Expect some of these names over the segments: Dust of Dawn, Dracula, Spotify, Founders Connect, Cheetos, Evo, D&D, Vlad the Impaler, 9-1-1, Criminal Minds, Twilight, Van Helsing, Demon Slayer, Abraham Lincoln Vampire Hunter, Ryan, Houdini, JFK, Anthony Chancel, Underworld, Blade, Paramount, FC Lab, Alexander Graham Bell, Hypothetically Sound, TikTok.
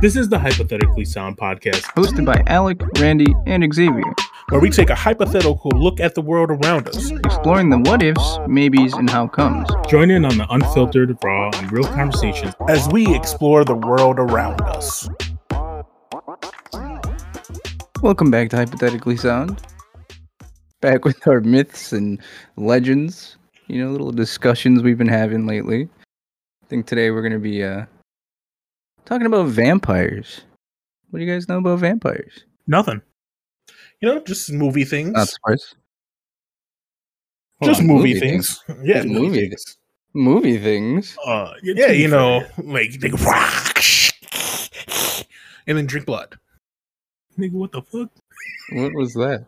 This is the Hypothetically Sound podcast, hosted by Alec, Randy, and Xavier, where we take a hypothetical look at the world around us, exploring the what ifs, maybes, and how comes. Join in on the unfiltered, raw, and real conversations as we explore the world around us. Welcome back to Hypothetically Sound. Back with our myths and legends, you know, little discussions we've been having lately. I think today we're going to be talking about vampires. What do you guys know about vampires? Nothing. You know, just movie things. Not surprised. Just movie things. Yeah, movies. Movie things. Yeah, you know, like they rock and then drink blood. Nigga, what the fuck? What was that?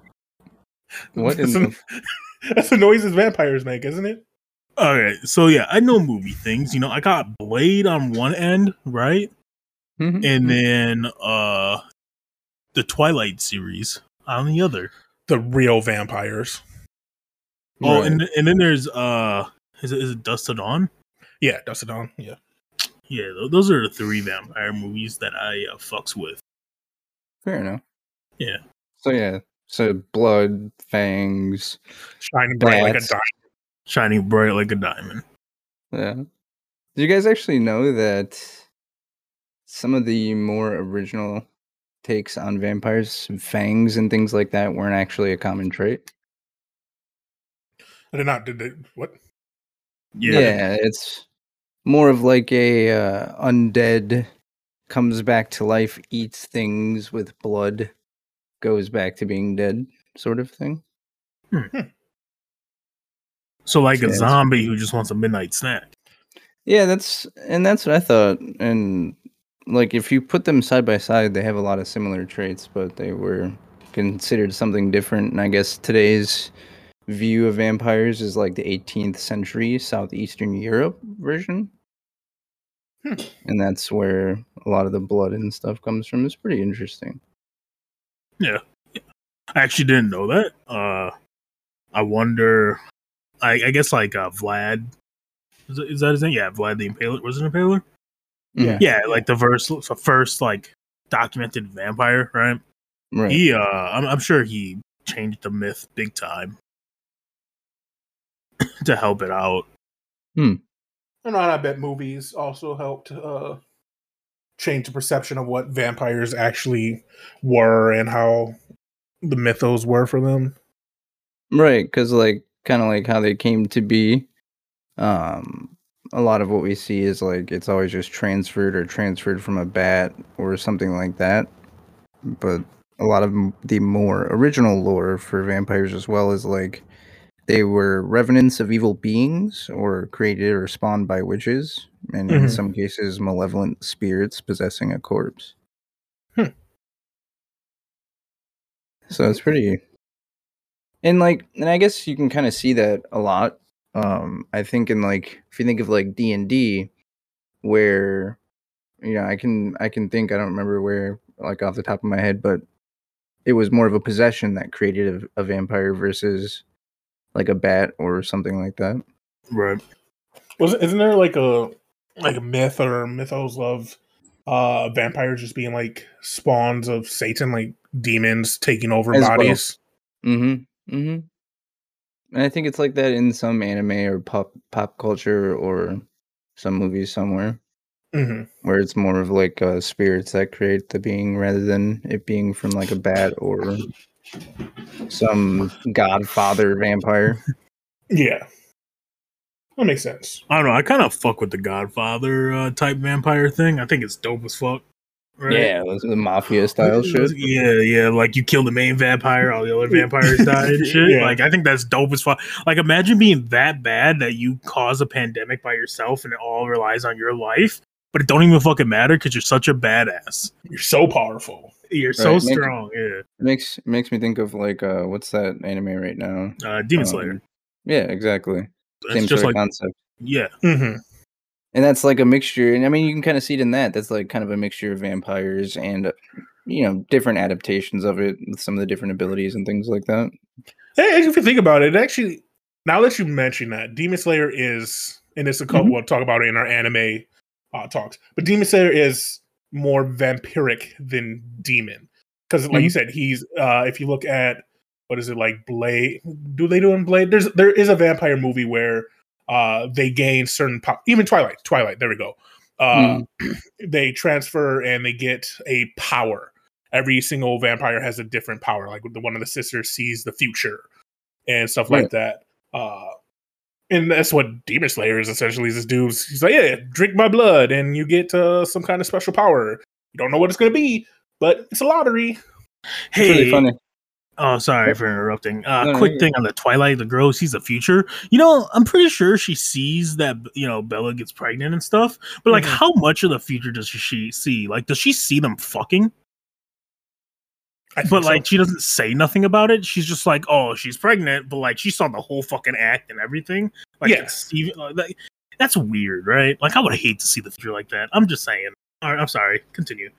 What that's the noises vampires make, isn't it? All right, so yeah, I know movie things. You know, I got Blade on one end, right? Mm-hmm. And then the Twilight series on the other. The real vampires. Right. Oh, and then there's is it Dust of Dawn? Yeah, Dust of Dawn. Yeah, yeah. Those are the three vampire movies that I fucks with. Fair enough. Yeah. So yeah. So blood, fangs, shining bright like a diamond. Shining bright like a diamond. Yeah. Do you guys actually know that some of the more original takes on vampires, fangs and things like that, weren't actually a common trait? They're not. Did they? What? Yeah, it's more of like a undead comes back to life, eats things with blood. Goes back to being dead, sort of thing. Hmm. So like a zombie who just wants a midnight snack. Yeah, that's what I thought. And like if you put them side by side, they have a lot of similar traits, but they were considered something different. And I guess today's view of vampires is like the 18th century southeastern Europe version. Hmm. And that's where a lot of the blood and stuff comes from. It's pretty interesting. Yeah, I actually didn't know that. I wonder. I guess like Vlad. Is that his name? Yeah, Vlad the Impaler. Was it an Impaler? Yeah. Yeah, like the first like documented vampire, right? Right. He, I'm sure he changed the myth big time to help it out. Hmm. And I bet movies also helped. Change the perception of what vampires actually were and how the mythos were for them. Right, because like kind of like how they came to be. A lot of what we see is like it's always just transferred from a bat or something like that. But a lot of the more original lore for vampires as well is like they were revenants of evil beings or created or spawned by witches, and in some cases, malevolent spirits possessing a corpse. Hmm. So it's pretty... And I guess you can kind of see that a lot. I think in like, if you think of like D&D, where, you know, I can think, I don't remember where, like off the top of my head, but it was more of a possession that created a vampire versus... like a bat or something like that, right? Isn't there like a myth or mythos of vampires just being like spawns of Satan, like demons taking over as bodies? Well. Mm-hmm. Mm-hmm. And I think it's like that in some anime or pop culture or some movies somewhere, where it's more of like spirits that create the being rather than it being from like a bat or. Some godfather vampire. Yeah. That makes sense. I don't know. I kind of fuck with the godfather type vampire thing. I think it's dope as fuck. Right? Yeah, the mafia style shit. Yeah. Like you kill the main vampire, all the other vampires die and shit. Yeah. Like I think that's dope as fuck. Like imagine being that bad that you cause a pandemic by yourself and it all relies on your life. But it don't even fucking matter because you're such a badass. You're so powerful. You're so strong. Yeah. It makes me think of like what's that anime right now? Demon Slayer. Yeah, exactly. It's same sort of concept. Yeah. Mm-hmm. And that's like a mixture, and I mean you can kind of see it in that. That's like kind of a mixture of vampires and you know different adaptations of it with some of the different abilities and things like that. Hey, if you think about it, actually, now that you mention that, Demon Slayer is, and it's a couple we'll talk about it in our anime talks, but Demon Slayer is more vampiric than demon. Because, like you said, he's if you look at what is it like Blade? Do they do in Blade? There is a vampire movie where they gain certain pop. Even Twilight. There we go. They transfer and they get a power. Every single vampire has a different power. Like the one of the sisters sees the future and stuff like that. And that's what Demon Slayer is essentially. Is this dude? He's like, yeah, drink my blood, and you get some kind of special power. You don't know what it's gonna be. But it's a lottery. Hey, really funny. Oh, sorry for interrupting. Quick thing on the Twilight, the girl who sees the future. You know, I'm pretty sure she sees that, you know, Bella gets pregnant and stuff. But like, how much of the future does she see? Like, does she see them fucking? But like, she doesn't say nothing about it. She's just like, oh, she's pregnant. But like, she saw the whole fucking act and everything. Like, yes, that's weird, right? Like, I would hate to see the future like that. I'm just saying. All right, I'm sorry. Continue.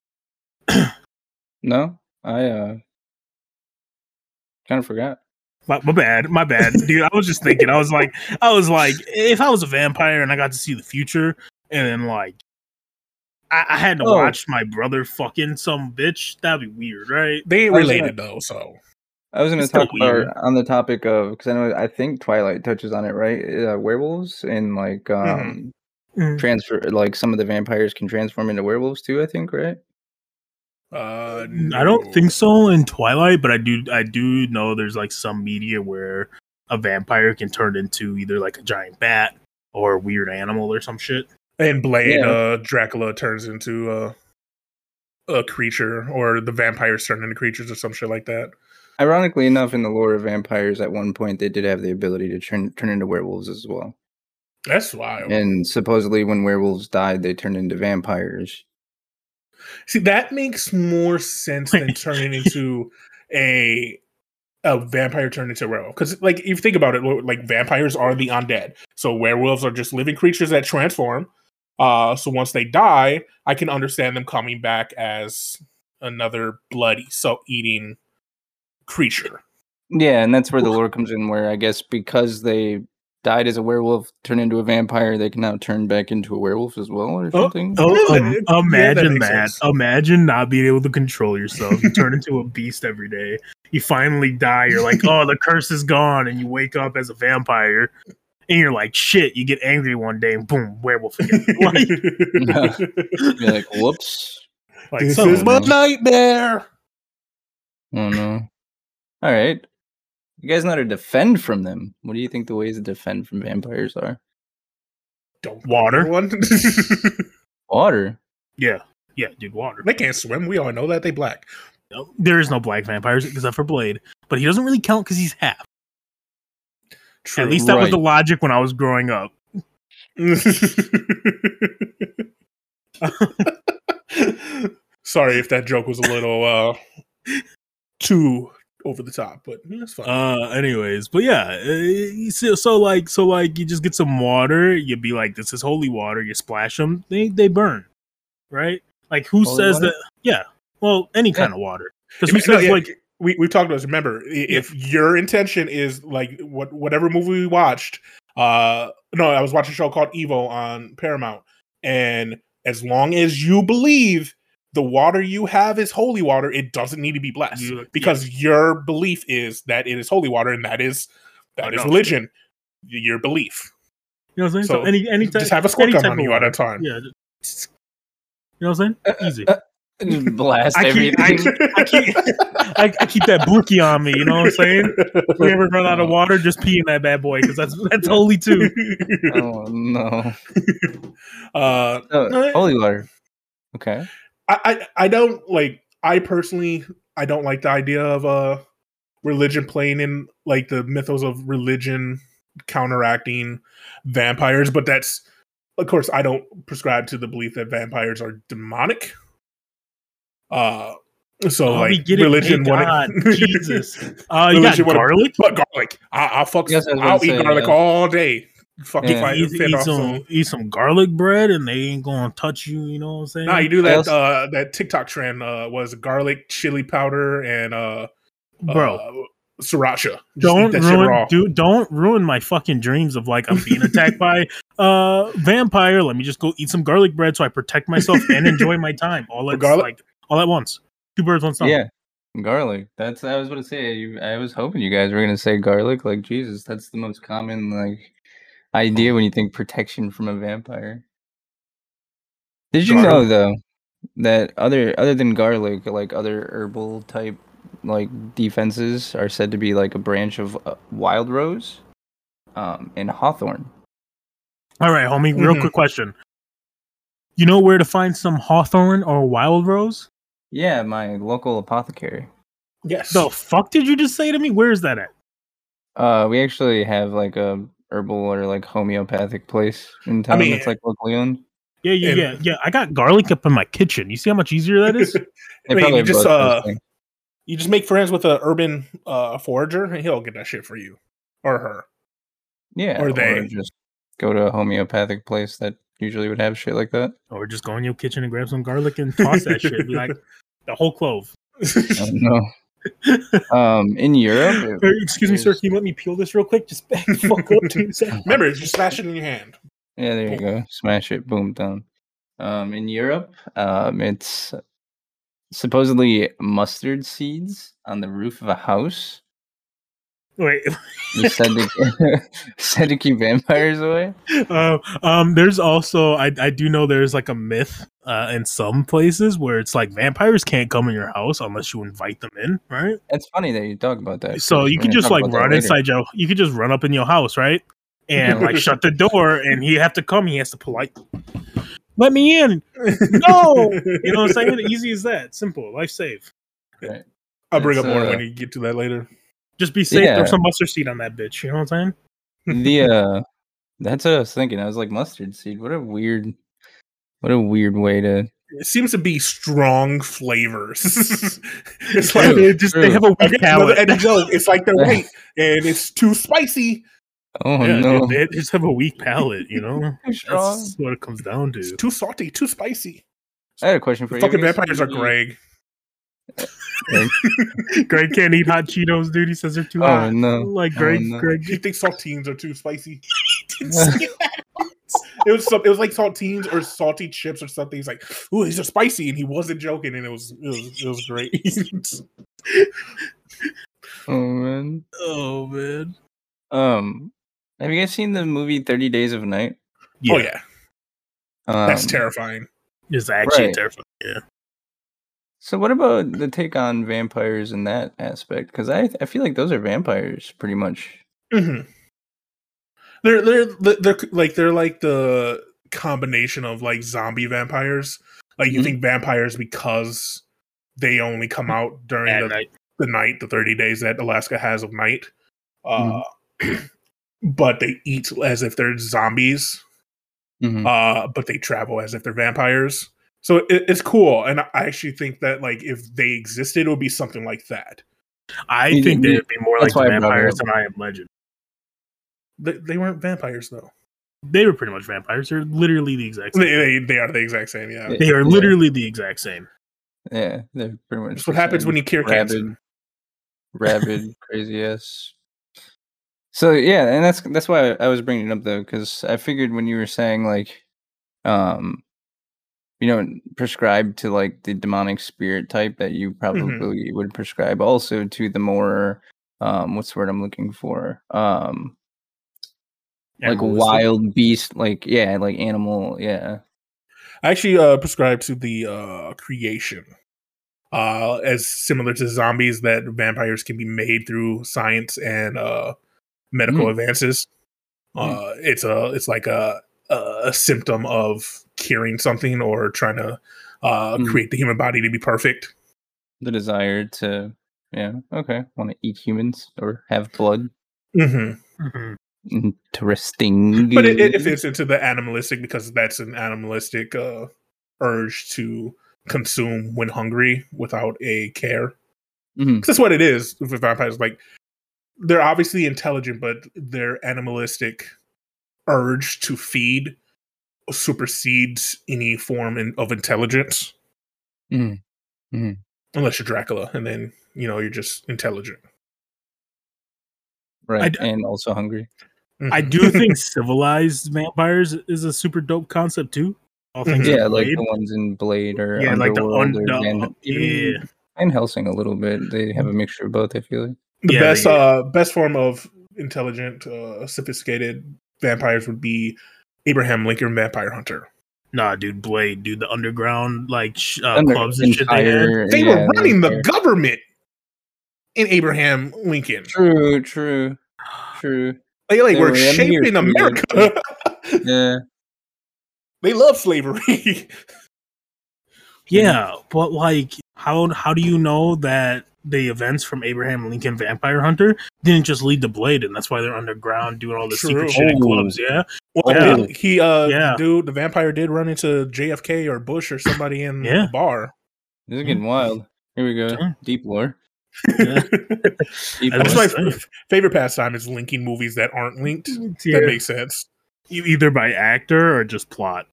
No, I kind of forgot. My bad, dude. I was just thinking. I was like, if I was a vampire and I got to see the future, and then like, I had to watch my brother fucking some bitch. That'd be weird, right? They ain't related though, so I was going to talk about on the topic of, because I think Twilight touches on it, right? Werewolves and like transfer, like some of the vampires can transform into werewolves too. I think, right? No. I don't think so in Twilight, but I do know there's like some media where a vampire can turn into either like a giant bat or a weird animal or some shit. And Blade, Dracula turns into a creature, or the vampires turn into creatures or some shit like that. Ironically enough, in the lore of vampires, at one point they did have the ability to turn into werewolves as well. That's wild. And supposedly when werewolves died, they turned into vampires. See, that makes more sense than turning into a vampire turned into a werewolf. Because, like, if you think about it, like, vampires are the undead. So werewolves are just living creatures that transform. So once they die, I can understand them coming back as another bloody, eating creature. Yeah, and that's where the lore comes in, where I guess because they died as a werewolf, turned into a vampire, they can now turn back into a werewolf as well, or something. Imagine that. Imagine not being able to control yourself. You turn into a beast every day. You finally die. You're like, oh, the curse is gone. And you wake up as a vampire. And you're like, shit. You get angry one day and boom, werewolf again. Like, you're like, whoops. Like, this is my nightmare. Oh, no. All right. You guys know how to defend from them. What do you think the ways to defend from vampires are? Don't water. Water? Yeah, dude, water. They can't swim. We all know that. They black. No, there is no black vampires except for Blade. But he doesn't really count because he's half. True. At least that was the logic when I was growing up. Sorry if that joke was a little too over the top, but that's fine. Anyways, but yeah, so you just get some water. You'd be like, this is holy water. You splash them, they burn, right? Like, who holy says water? That? Yeah, well, any kind of water. Because we talked about this. Remember, if your intention is like whatever movie we watched. I was watching a show called Evo on Paramount, and as long as you believe the water you have is holy water, it doesn't need to be blessed, because your belief is that it is holy water, and that is religion. Your belief. You know what I'm saying? So any type, just have a squirt gun on you at a time. Yeah. Just, you know what I'm saying? Easy. Blast everything. I keep that bookie on me. You know what I'm saying? If we ever run out of water, just pee in that bad boy, because that's holy too. Oh no. Holy water. Okay. I don't like the idea of religion playing in like the mythos of religion counteracting vampires, but that's, of course, I don't prescribe to the belief that vampires are demonic. Religion wouldn't. Jesus. You got garlic? But garlic. I'll eat garlic all day. Fucking eat some garlic bread and they ain't gonna touch you. You know what I'm saying? Nah, you do that. That TikTok trend was garlic chili powder and sriracha. Don't ruin my fucking dreams of like I'm being attacked by vampire. Let me just go eat some garlic bread so I protect myself and enjoy my time. All at once. Two birds, one stone. Yeah. Garlic. That's I was going to say. I was hoping you guys were going to say garlic. Like Jesus, that's the most common like idea when you think protection from a vampire. Did you know though that other than garlic, like other herbal type like defenses are said to be like a branch of wild rose, and hawthorn. All right, homie. Real quick question. You know where to find some hawthorn or wild rose? Yeah, my local apothecary. Yes. The fuck did you just say to me? Where is that at? We actually have like a herbal or like homeopathic place in town that's like locally owned. Yeah. I got garlic up in my kitchen. You see how much easier that is? You just make friends with an urban forager, and he'll get that shit for you or her. Yeah, or they just go to a homeopathic place that usually would have shit like that. Or just go in your kitchen and grab some garlic and toss that shit. Be like the whole clove. I don't know. In Europe... Excuse me, sir. Can you let me peel this real quick? Just bang the fuck up 2 seconds. Remember, just smash it in your hand. Yeah, there you go. Smash it. Boom, done. In Europe, it's supposedly mustard seeds on the roof of a house. Wait. Said to keep vampires away. There's also I do know there's like a myth in some places where it's like vampires can't come in your house unless you invite them in, right? It's funny that you talk about that. So you could just like run inside your you could just run up in your house, right? And like shut the door and he have to come, he has to politely let me in. No. You know what I'm saying? Easy as that. Simple. Life save. Right. I'll bring up more when you get to that later. Just be safe. Yeah. Throw some mustard seed on that bitch. You know what I'm saying? That's what I was thinking. I was like, mustard seed. What a weird way to. It seems to be strong flavors. It's true, like they have a weak palate. It's like they're white and it's too spicy. Oh yeah, no! They just have a weak palate. You know, that's what it comes down to. It's too salty, too spicy. I had a question for you. Fucking vampires are Greg. Greg can't eat hot Cheetos, dude. He says they're too hot. No. Like Greg, he thinks saltines are too spicy. It was like saltines or salty chips or something. He's like, "Ooh, these are spicy," and he wasn't joking, and it was great. Oh man. Have you guys seen the movie 30 Days of Night? Yeah. Oh yeah, that's terrifying. It's actually terrifying. Yeah. So what about the take on vampires in that aspect? Because I feel like those are vampires pretty much. Mm-hmm. They're like the combination of like zombie vampires. Like you think vampires because they only come out during the night, the 30 days that Alaska has of night. But they eat as if they're zombies. But they travel as if they're vampires. So it's cool, and I actually think that like if they existed, it would be something like that. I think they'd be more like vampires than I Am Legend. They weren't vampires though. They were pretty much vampires. They're literally the exact same. They are the exact same. Yeah, they are literally the exact same. Yeah, they're pretty much. That's what happens when you cure cancer. Rabid, crazy ass. So yeah, and that's why I was bringing it up though, because I figured when you were saying like, you know, prescribed to like the demonic spirit type that you probably would prescribe also to the more, what's the word I'm looking for? Like wild beast, like animal. Yeah. I actually prescribed to the creation as similar to zombies that vampires can be made through science and medical advances. It's like a symptom of curing something or trying to create the human body to be perfect. The desire to, want to eat humans or have blood. Interesting. But it fits into the animalistic because that's an animalistic urge to consume when hungry without a care. Because that's what it is with vampires. Like, they're obviously intelligent, but their animalistic urge to feed supersedes any form of intelligence, unless you're Dracula, and then you know you're just intelligent. right? And also hungry. I do think civilized vampires is a super dope concept too. All things like the ones in Blade or Underworld, like the Van Helsing a little bit. They have a mixture of both, I feel like. The best form of intelligent, sophisticated vampires would be Abraham Lincoln Vampire Hunter. Nah, dude, Blade, dude, the underground like clubs and shit they had. They were running the government in Abraham Lincoln. True. They were shaping America. Yeah. They love slavery. Yeah, but like, how do you know that the events from Abraham Lincoln Vampire Hunter didn't just lead to Blade, and that's why they're underground doing all this secret shit in clubs? Yeah. Well, dude, the vampire did run into JFK or Bush or somebody in the bar. This is getting wild. Here we go. Deep lore. Yeah. That's my favorite pastime is linking movies that aren't linked. Yeah. That makes sense. Either by actor or just plot.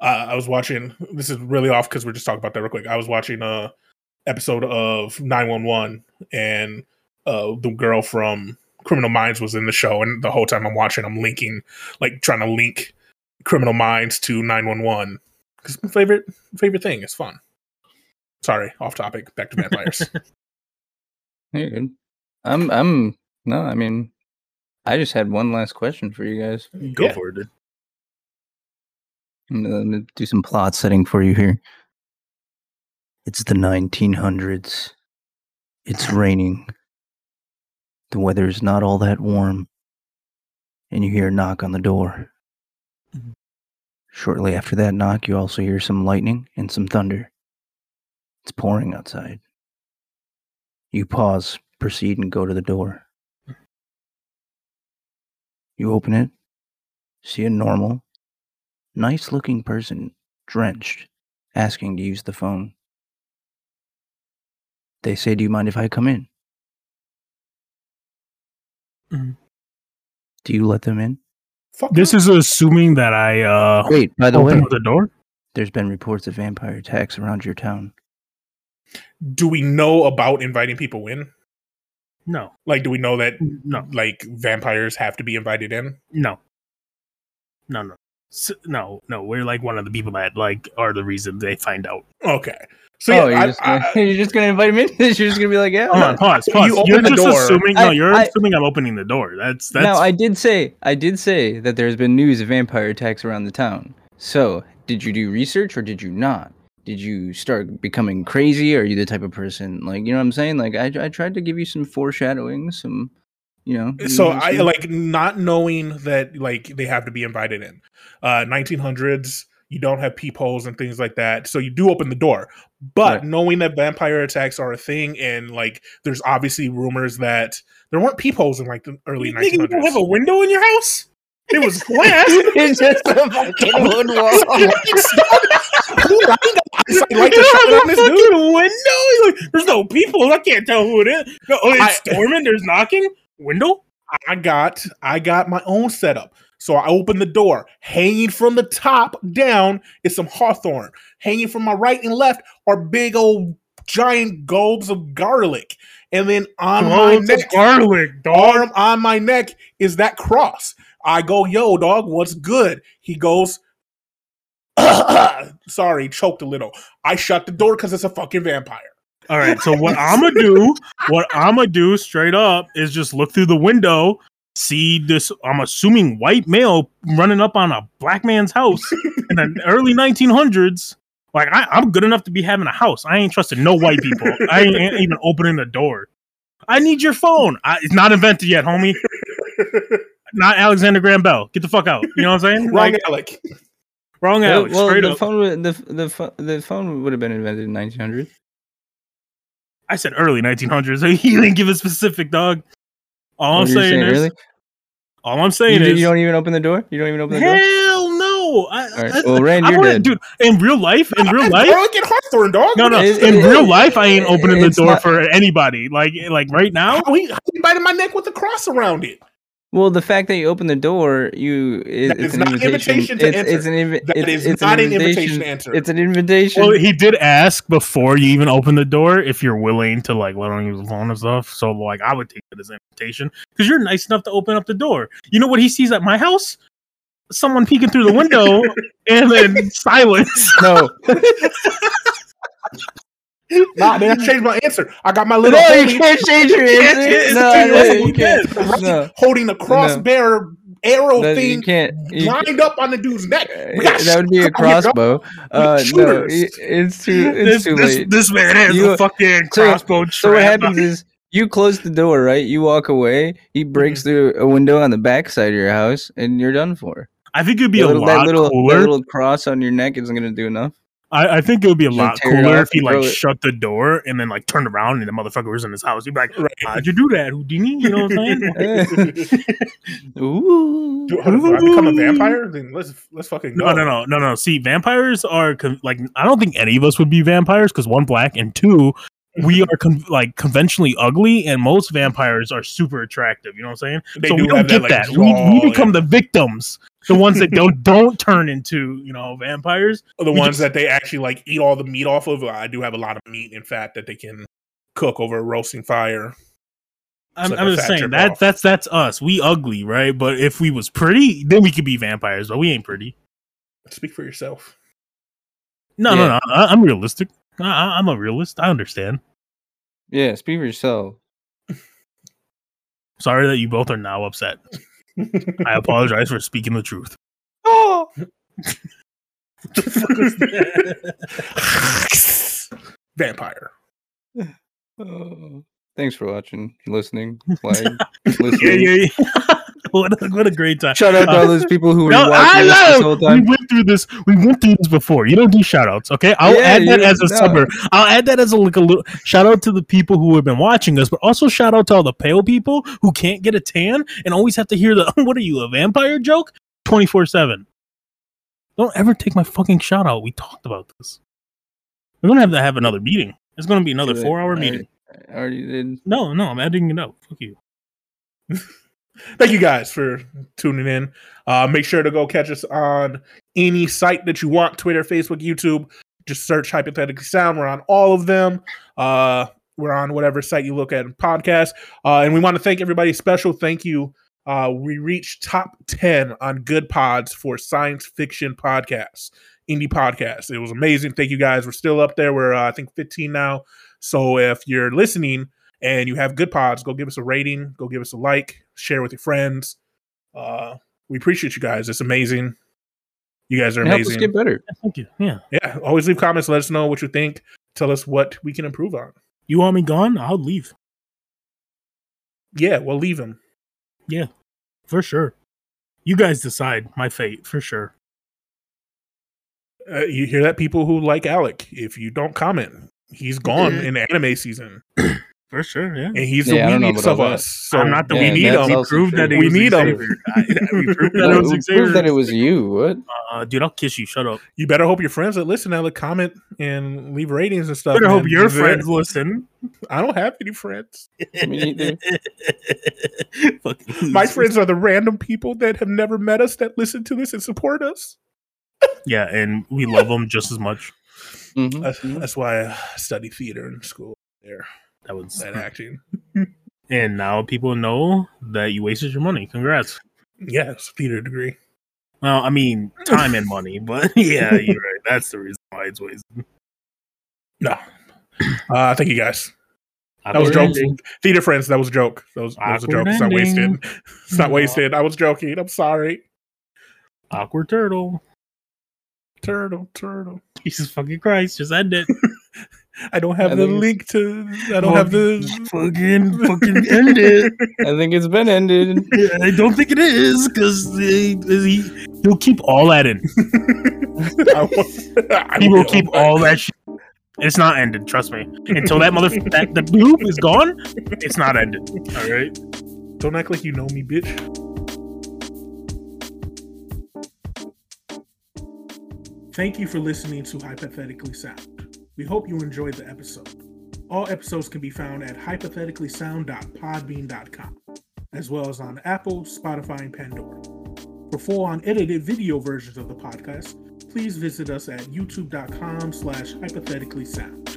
I was watching, this is really off because we're just talking about that real quick. I was watching an episode of 9-1-1 and the girl from Criminal Minds was in the show, and the whole time I'm watching, I'm linking, like trying to link Criminal Minds to 9-1-1 because it's my favorite thing. It's fun. Sorry, off topic. Back to vampires. Dude, I just had one last question for you guys. Go for it, dude. I'm gonna do some plot setting for you here. It's the 1900s. It's raining. The weather is not all that warm. And you hear a knock on the door. Shortly after that knock, you also hear some lightning and some thunder. It's pouring outside. You pause, proceed, and go to the door. You open it, see a normal, nice-looking person, drenched, asking to use the phone. They say, "Do you mind if I come in?" Mm-hmm. Do you let them in? This is assuming that I wait. By the way, the door. There's been reports of vampire attacks around your town. Do we know about inviting people in? No. Like, do we know that, no, like, vampires have to be invited in? No. We're, like, one of the people that, like, are the reason they find out. Okay. So, you're just going to invite them in? You're just going to be like, yeah. Hold on, pause. You're just assuming, assuming I'm opening the door. That's. No, I did say that there's been news of vampire attacks around the town. So, did you do research or did you not? Did you start becoming crazy? Or are you the type of person, like, you know what I'm saying? Like, I tried to give you some foreshadowing, some, you know. So I like not knowing that, like, they have to be invited in. 1900s, you don't have peepholes and things like that. So you do open the door. But knowing that vampire attacks are a thing, and, like, there's obviously rumors that there weren't peepholes in, like, the early 1900s. You don't have a window in your house? It was glass. It's just a fucking wood wall. Like, there's no people. I can't tell who it is. No, it's storming. There's knocking. Window. I got my own setup. So I open the door. Hanging from the top down is some hawthorn. Hanging from my right and left are big old giant globes of garlic. And then on my neck is that cross. I go, "Yo, dog, what's good?" He goes, "Sorry, choked a little." I shut the door because it's a fucking vampire. All right, so what I'm gonna do straight up is just look through the window, see this, I'm assuming, white male running up on a black man's house in the early 1900s. Like, I'm good enough to be having a house. I ain't trusting no white people. I ain't even opening the door. I need your phone. It's not invented yet, homie. Not Alexander Graham Bell. Get the fuck out. You know what I'm saying? Wrong Alec. Wrong Alec. Well, straight up. The phone would have been invented in 1900. I said early 1900s. So he didn't give a specific, dog. All I'm saying is you don't even open the door. You don't even open the door. Hell no. Dude, in real life, Hawthorne, dog. No. In real life, I ain't opening the door for anybody. Like right now, he biting my neck with the cross around it. Well, the fact that you open the door, it's not an invitation to enter. It's not an invitation to enter. It's an invitation. Well, he did ask before you even open the door if you're willing to like let on his phone and stuff. So like I would take it as an invitation because you're nice enough to open up the door. You know what he sees at my house? Someone peeking through the window and then silence. No. Nah, then I changed my answer. I got my little. No, you can't change your answer. No, you can't. Holding the crossbearer arrow thing lined up on the dude's neck. That would be a crossbow. No, it's too. It's too late. This man has a fucking crossbow. So what happens is you close the door, right? You walk away. He breaks through a window on the backside of your house, and you're done for. I think it'd be a lot cooler. That little cross on your neck isn't going to do enough. I think it would be a lot cooler if he like shut the door and then like turned around and the motherfucker was in his house. He'd be like, "How'd you do that, Houdini?" You know what I'm saying? Ooh, do I become a vampire? Then let's fucking go. No. See, vampires are like I don't think any of us would be vampires because one, black, and two, we are conventionally ugly, and most vampires are super attractive. You know what I'm saying? They so do we don't get that. We become the victims. The ones that don't turn into, you know, vampires. The ones that they actually like eat all the meat off of. I do have a lot of meat and fat that they can cook over a roasting fire. I'm just saying that's us. We ugly, right? But if we was pretty, then we could be vampires. But we ain't pretty. Speak for yourself. No. I'm realistic. I'm a realist. I understand. Yeah, speak for yourself. Sorry that you both are now upset. I apologize for speaking the truth. Oh. What the fuck is that? Vampire. Oh. Thanks for watching, listening, playing, listening. Yeah. What a great time. Shout out to all those people who were watching this whole time. We went through this before. You don't do shout outs, okay? I'll add that as a little shout out to the people who have been watching us, but also shout out to all the pale people who can't get a tan and always have to hear the, what are you, a vampire joke? 24/7. Don't ever take my fucking shout out. We talked about this. We're going to have another meeting. It's going to be another 4-hour meeting. I already did. No, I'm adding it up. Fuck you. Thank you guys for tuning in. Make sure to go catch us on any site that you want, Twitter, Facebook, YouTube. Just search Hypothetically Sound. We're on all of them. We're on whatever site you look at in podcasts. And we want to thank everybody. Special thank you. We reached top 10 on Good Pods for science fiction podcasts, indie podcasts. It was amazing. Thank you guys. We're still up there. We're, I think, 15 now. So if you're listening and you have Good Pods, go give us a rating, go give us a like, share with your friends. We appreciate you guys. It's amazing. You guys are amazing. Help us get better. Thank you. Yeah. Always leave comments. Let us know what you think. Tell us what we can improve on. You want me gone? I'll leave. Yeah, we'll leave him. Yeah, for sure. You guys decide my fate, for sure. You hear that, people who like Alec? If you don't comment, he's gone in anime season. For sure, yeah. And he's the weeniest of us. So I'm not the we need him. We proved that we need him. We proved that it was you. What? Dude, I'll kiss you. Shut up. You better hope your friends that listen, Alec, comment and leave ratings and stuff. Better hope your friends listen. I don't have any friends. Me neither. My friends are the random people that have never met us that listen to this and support us. Yeah, and we love them just as much. Mm-hmm. That's why I studied theater in school. There, that was bad acting. And now people know that you wasted your money. Congrats. Yes, theater degree. Well, I mean, time and money, but yeah, you're right. That's the reason why it's wasted. No, thank you guys. That was a joke. Theater friends, that was a joke. That was a joke. It's not wasted. It's not wasted. I was joking. I'm sorry. Awkward turtle. Turtle. Jesus fucking Christ! Just end it. I don't have the link to. I don't have the fucking end it. I think it's been ended. Yeah, I don't think it is because he'll keep all that in. He will keep all that shit. It's not ended. Trust me. Until that motherfucker, the poop is gone. It's not ended. All right. Don't act like you know me, bitch. Thank you for listening to Hypothetically Sound. We hope you enjoyed the episode. All episodes can be found at hypotheticallysound.podbean.com. as well as on Apple, Spotify, and Pandora. For full unedited video versions of the podcast, please visit us at youtube.com/hypotheticallysound.